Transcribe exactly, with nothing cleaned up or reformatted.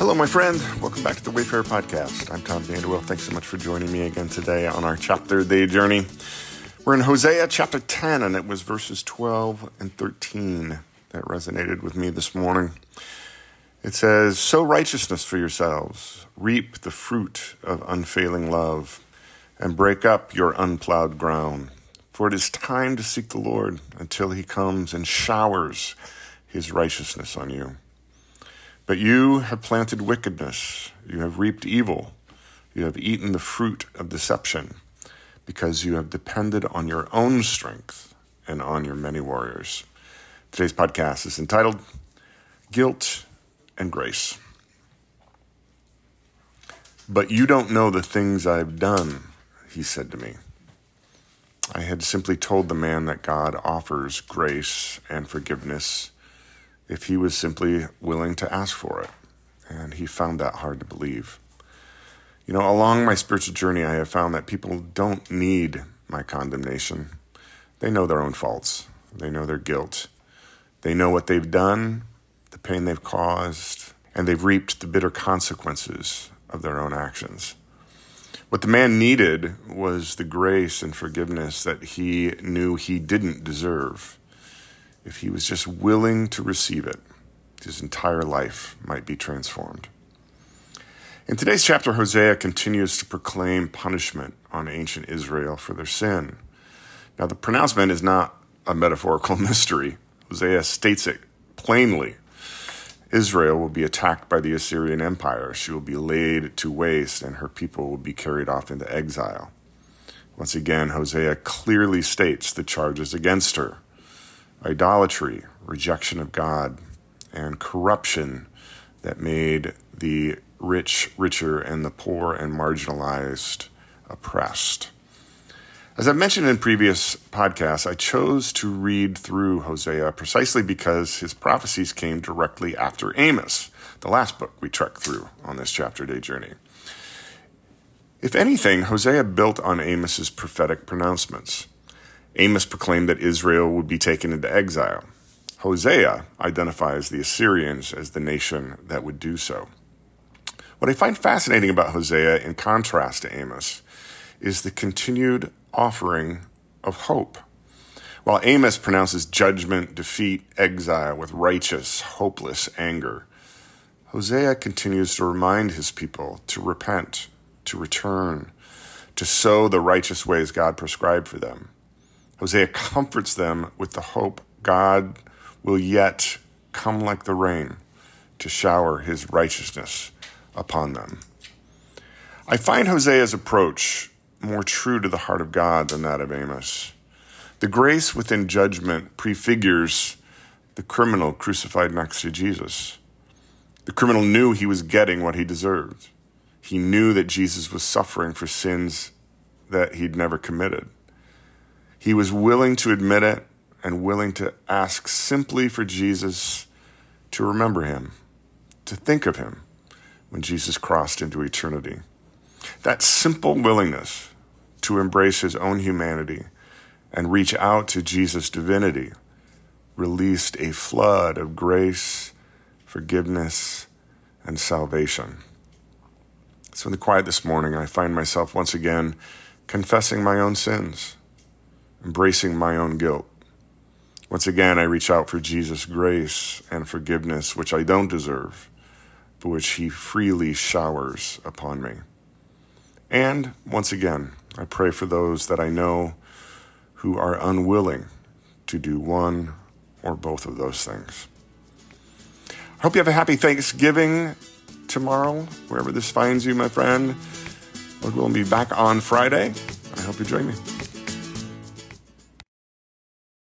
Hello, my friend. Welcome back to the Wayfarer Podcast. I'm Tom Vander Well. Thanks so much for joining me again today on our chapter day journey. We're in Hosea chapter ten, and it was verses twelve and thirteen that resonated with me this morning. It says, "Sow righteousness for yourselves, reap the fruit of unfailing love, and break up your unplowed ground. For it is time to seek the Lord until he comes and showers his righteousness on you. But you have planted wickedness, you have reaped evil, you have eaten the fruit of deception, because you have depended on your own strength and on your many warriors." Today's podcast is entitled Guilt and Grace. "But you don't know the things I've done," he said to me. I had simply told the man that God offers grace and forgiveness if he was simply willing to ask for it, and he found that hard to believe. You know, along my spiritual journey, I have found that people don't need my condemnation. They know their own faults. They know their guilt. They know what they've done, the pain they've caused, and they've reaped the bitter consequences of their own actions. What the man needed was the grace and forgiveness that he knew he didn't deserve. If he was just willing to receive it, his entire life might be transformed. In today's chapter, Hosea continues to proclaim punishment on ancient Israel for their sin. Now, the pronouncement is not a metaphorical mystery. Hosea states it plainly. Israel will be attacked by the Assyrian Empire. She will be laid to waste, and her people will be carried off into exile. Once again, Hosea clearly states the charges against her: idolatry, rejection of God, and corruption that made the rich richer and the poor and marginalized oppressed. As I've mentioned in previous podcasts, I chose to read through Hosea precisely because his prophecies came directly after Amos, the last book we trekked through on this chapter day journey. If anything, Hosea built on Amos's prophetic pronouncements. Amos proclaimed that Israel would be taken into exile. Hosea identifies the Assyrians as the nation that would do so. What I find fascinating about Hosea, in contrast to Amos, is the continued offering of hope. While Amos pronounces judgment, defeat, exile with righteous, hopeless anger, Hosea continues to remind his people to repent, to return, to sow the righteous ways God prescribed for them. Hosea comforts them with the hope God will yet come like the rain to shower his righteousness upon them. I find Hosea's approach more true to the heart of God than that of Amos. The grace within judgment prefigures the criminal crucified next to Jesus. The criminal knew he was getting what he deserved. He knew that Jesus was suffering for sins that he'd never committed. He was willing to admit it and willing to ask simply for Jesus to remember him, to think of him when Jesus crossed into eternity. That simple willingness to embrace his own humanity and reach out to Jesus' divinity released a flood of grace, forgiveness, and salvation. So in the quiet this morning, I find myself once again confessing my own sins, embracing my own guilt. Once again, I reach out for Jesus' grace and forgiveness, which I don't deserve, but which he freely showers upon me. And once again, I pray for those that I know who are unwilling to do one or both of those things. I hope you have a happy Thanksgiving tomorrow, wherever this finds you, my friend. We'll be back on Friday. I hope you join me.